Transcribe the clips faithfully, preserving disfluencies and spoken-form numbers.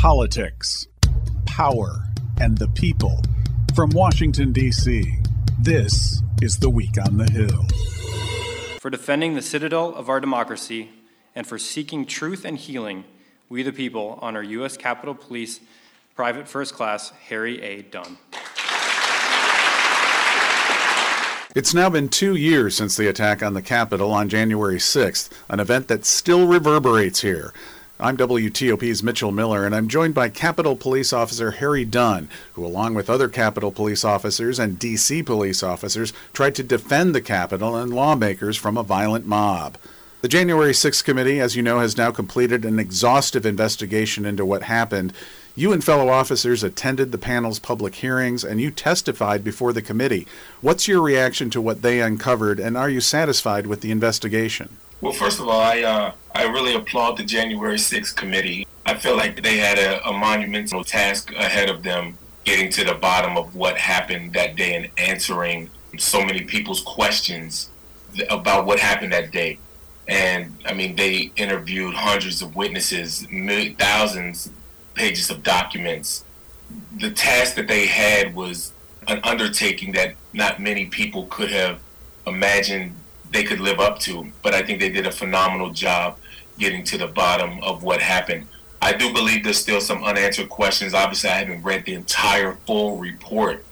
Politics, power, and the people. From Washington, D C, this is The Week on the Hill. For defending the citadel of our democracy and for seeking truth and healing, we the people honor U S Capitol Police Private First Class Harry A. Dunn. It's now been two years since the attack on the Capitol on January sixth, an event that still reverberates here. I'm W T O P's Mitchell Miller, and I'm joined by Capitol Police Officer Harry Dunn, who, along with other Capitol Police officers and D C police officers, tried to defend the Capitol and lawmakers from a violent mob. The January sixth Committee, as you know, has now completed an exhaustive investigation into what happened. You and fellow officers attended the panel's public hearings, and you testified before the committee. What's your reaction to what they uncovered, and are you satisfied with the investigation? Well, first of all, I uh, I really applaud the January sixth Committee. I feel like they had a, a monumental task ahead of them, getting to the bottom of what happened that day and answering so many people's questions th- about what happened that day. And, I mean, they interviewed hundreds of witnesses, millions, thousands of pages of documents. The task that they had was an undertaking that not many people could have imagined they could live up to, but I think they did a phenomenal job getting to the bottom of what happened. I do believe there's still some unanswered questions. Obviously, I haven't read the entire full report,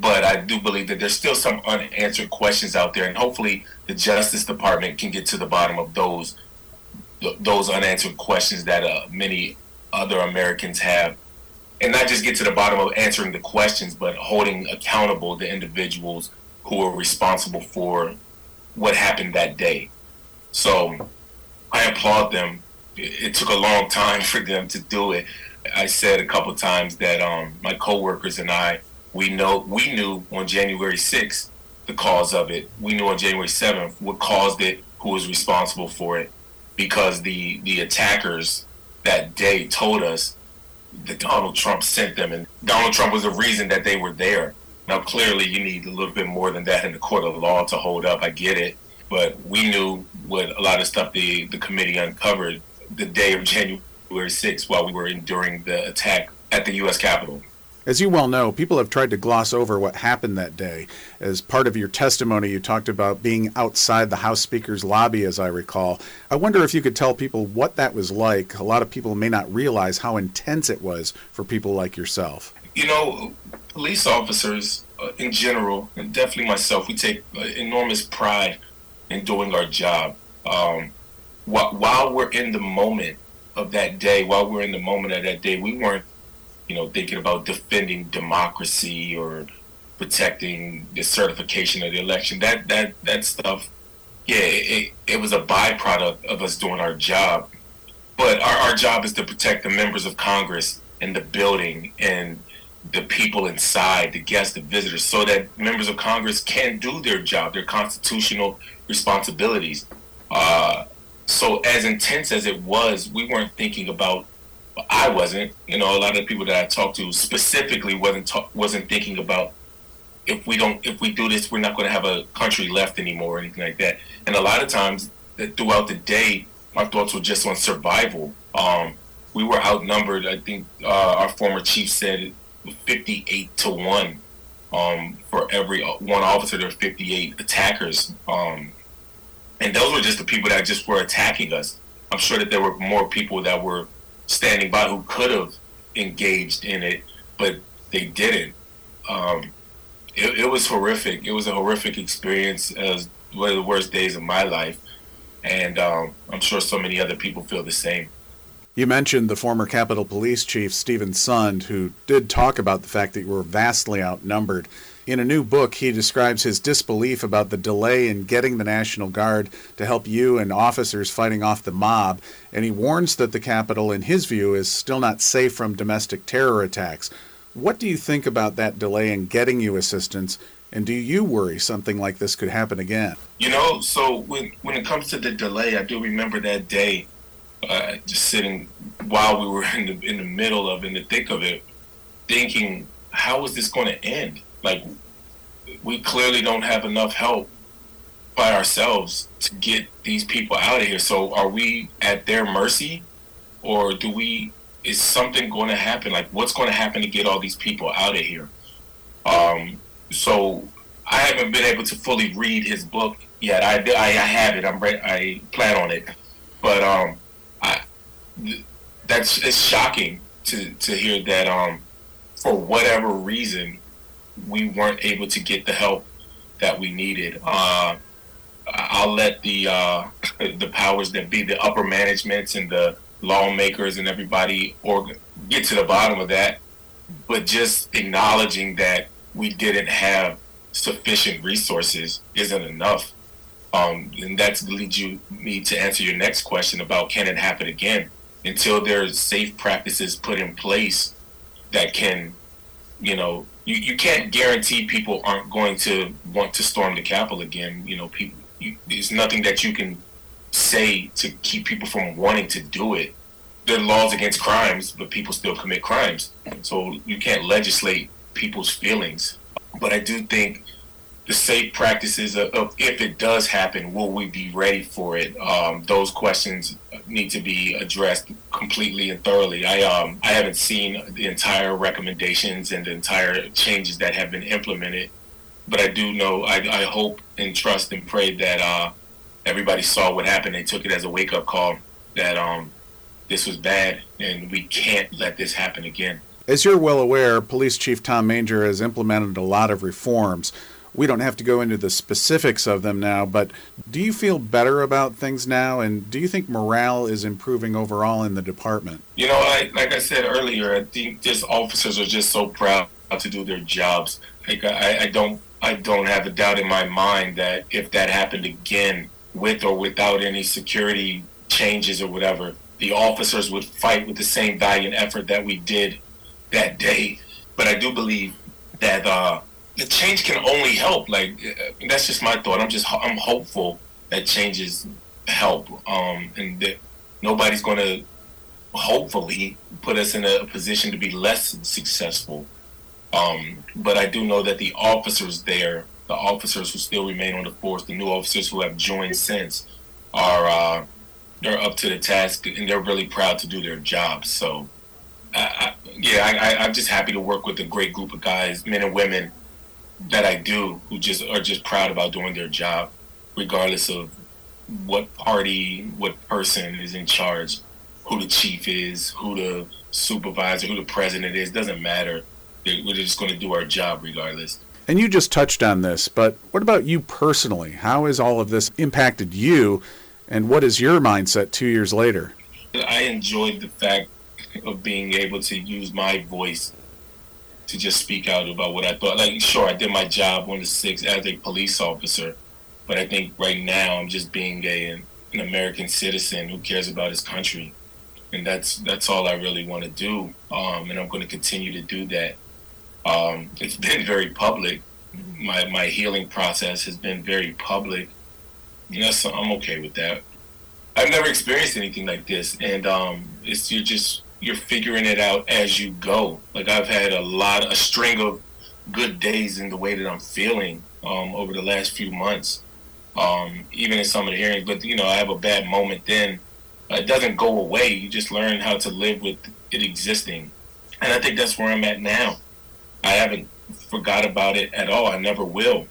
but I do believe that there's still some unanswered questions out there, and hopefully the Justice Department can get to the bottom of those those unanswered questions that uh, many other Americans have, and not just get to the bottom of answering the questions, but holding accountable the individuals who are responsible for what happened that day. So I applaud them. It took a long time for them to do it. I said a couple of times that um, my coworkers and I, we know we knew on January sixth the cause of it. We knew on January seventh what caused it, who was responsible for it, because the, the attackers that day told us that Donald Trump sent them, and Donald Trump was the reason that they were there. Now, clearly, you need a little bit more than that in the court of law to hold up. I get it. But we knew what a lot of stuff the, the committee uncovered the day of January sixth while we were enduring the attack at the U S Capitol. As you well know, people have tried to gloss over what happened that day. As part of your testimony, you talked about being outside the House Speaker's lobby, as I recall. I wonder if you could tell people what that was like. A lot of people may not realize how intense it was for people like yourself. You know, police officers uh, in general, and definitely myself, we take uh, enormous pride in doing our job. Um, wh- while we're in the moment of that day, while we're in the moment of that day, we weren't, you know, thinking about defending democracy or protecting the certification of the election. That that that stuff, yeah, it, it was a byproduct of us doing our job. But our, our job is to protect the members of Congress and the building and the people inside, the guests, the visitors, so that members of Congress can do their job, their constitutional responsibilities. Uh, so as intense as it was, we weren't thinking about, I wasn't, you know, a lot of the people that I talked to specifically wasn't talk, wasn't thinking about, if we don't, if we do this, we're not going to have a country left anymore or anything like that. And a lot of times throughout the day, my thoughts were just on survival. Um, we were outnumbered. I think uh, our former chief said fifty-eight to one um, for every one officer. There were fifty-eight attackers, um, and those were just the people that just were attacking us. I'm sure that there were more people that were standing by who could have engaged in it, but they didn't. Um, it, it was horrific. It was a horrific experience. It was one of the worst days of my life, and um, I'm sure so many other people feel the same. You mentioned the former Capitol Police Chief, Stephen Sund, who did talk about the fact that you were vastly outnumbered. In a new book, he describes his disbelief about the delay in getting the National Guard to help you and officers fighting off the mob, and he warns that the Capitol, in his view, is still not safe from domestic terror attacks. What do you think about that delay in getting you assistance, and do you worry something like this could happen again? You know, so when, when it comes to the delay, I do remember that day. Uh, just sitting while we were in the in the middle of in the thick of it, thinking, how is this going to end? Like, we clearly don't have enough help by ourselves to get these people out of here. So are we at their mercy, or do we is something going to happen? Like, what's going to happen to get all these people out of here? Um, so I haven't been able to fully read his book yet. I, I, I have it. I'm re- I plan on it, but um, I th- that's it's shocking to to hear that um, for whatever reason we weren't able to get the help that we needed. Uh, I'll let the uh, the powers that be, the upper managements and the lawmakers and everybody, or get to the bottom of that. But just acknowledging that we didn't have sufficient resources isn't enough. Um, and that leads you me to answer your next question about can it happen again? Until there's safe practices put in place that can, you know, you, you can't guarantee people aren't going to want to storm the Capitol again. You know, people, you, there's nothing that you can say to keep people from wanting to do it. There are laws against crimes, but people still commit crimes. So you can't legislate people's feelings. But I do think the safe practices of, of if it does happen, will we be ready for it? Um, those questions need to be addressed completely and thoroughly. I um I haven't seen the entire recommendations and the entire changes that have been implemented, but I do know, I, I hope and trust and pray that uh, everybody saw what happened. They took it as a wake-up call that um. This was bad, and we can't let this happen again. As you're well aware, Police Chief Tom Manger has implemented a lot of reforms. We don't have to go into the specifics of them now, but do you feel better about things now, and do you think morale is improving overall in the department? You know, I, like I said earlier, I think just officers are just so proud to do their jobs. Like I, I don't, I don't have a doubt in my mind that if that happened again, with or without any security changes or whatever, the officers would fight with the same valiant effort that we did that day. But I do believe that uh, the change can only help. Like, that's just my thought. I'm just I'm hopeful that changes help, um, and that nobody's going to hopefully put us in a position to be less successful. Um, but I do know that the officers there, the officers who still remain on the force, the new officers who have joined since, are. Uh, They're up to the task, and they're really proud to do their job. So, I, I, yeah, I, I, I'm just happy to work with a great group of guys, men and women, that I do, who just are just proud about doing their job, regardless of what party, what person is in charge, who the chief is, who the supervisor, who the president is. Doesn't matter. We're just going to do our job regardless. And you just touched on this, but what about you personally? How has all of this impacted you? And what is your mindset two years later? I enjoyed the fact of being able to use my voice to just speak out about what I thought. Like, sure, I did my job on the sixth as a police officer, but I think right now I'm just being a, an American citizen who cares about his country. And that's that's all I really want to do. Um, and I'm going to continue to do that. Um, it's been very public. My, my healing process has been very public. Yes, I'm okay with that. I've never experienced anything like this, and um, it's you're just you're figuring it out as you go. Like, I've had a lot, a string of good days in the way that I'm feeling um, over the last few months, um, even in some of the hearings. But you know, I have a bad moment. Then it doesn't go away. You just learn how to live with it existing, and I think that's where I'm at now. I haven't forgot about it at all. I never will.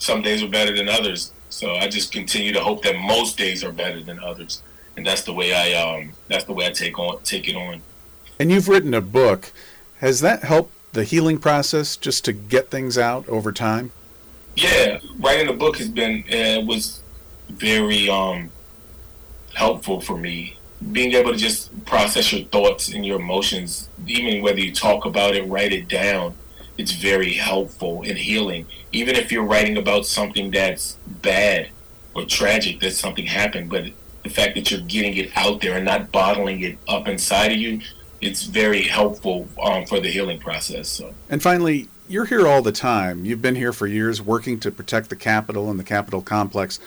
Some days are better than others. So I just continue to hope that most days are better than others, and that's the way I um, that's the way I take on take it on. And you've written a book. Has that helped the healing process just to get things out over time? Yeah, writing a book has been uh, was very um, helpful for me. Being able to just process your thoughts and your emotions, even whether you talk about it, write it down. It's very helpful in healing. Even if you're writing about something that's bad or tragic, that something happened, but the fact that you're getting it out there and not bottling it up inside of you, it's very helpful um, for the healing process. So. And finally, you're here all the time. You've been here for years working to protect the Capitol and the Capitol complex,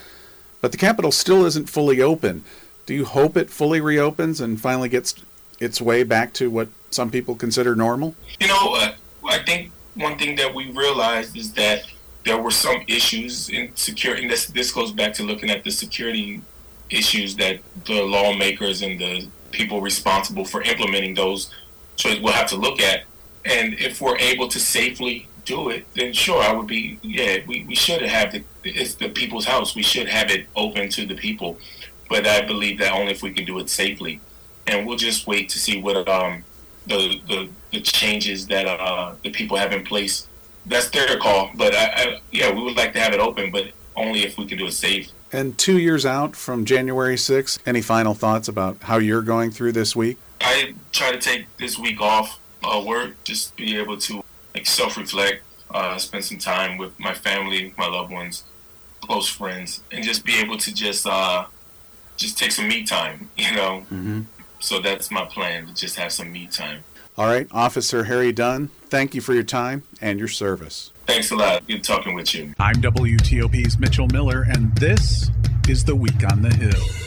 but the Capitol still isn't fully open. Do you hope it fully reopens and finally gets its way back to what some people consider normal? You know, uh, I think one thing that we realized is that there were some issues in security, and this, this goes back to looking at the security issues that the lawmakers and the people responsible for implementing those choices will have to look at. And if we're able to safely do it, then sure, I would be, yeah, we, we should have it. It's the people's house. We should have it open to the people. But I believe that only if we can do it safely. And we'll just wait to see what um the the, the changes that uh the people have in place. That's their call. But, I, I yeah, we would like to have it open, but only if we can do it safe. And two years out from January sixth, any final thoughts about how you're going through this week? I try to take this week off uh, work, just be able to like, self-reflect, uh, spend some time with my family, my loved ones, close friends, and just be able to just uh, just take some me time, you know? Mm-hmm. So that's my plan, to just have some me time. All right, Officer Harry Dunn, thank you for your time and your service. Thanks a lot. Good talking with you. I'm W T O P's Mitchell Miller, and this is The Week on the Hill.